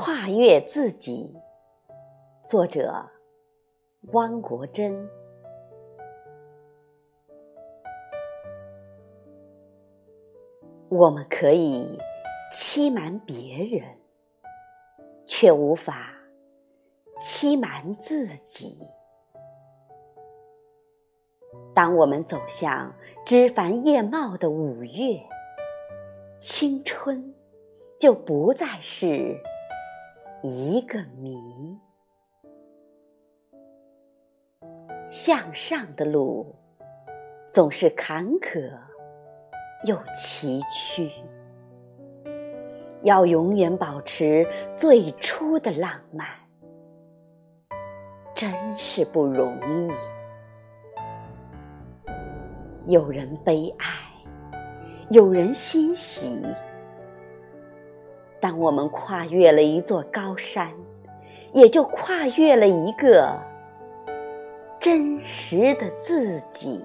跨越自己，作者汪国真。我们可以欺瞒别人，却无法欺瞒自己。当我们走向枝繁叶茂的五月，青春就不再是一个谜。向上的路总是坎坷又崎岖，要永远保持最初的浪漫，真是不容易。有人悲哀，有人欣喜。当我们跨越了一座高山，也就跨越了一个真实的自己。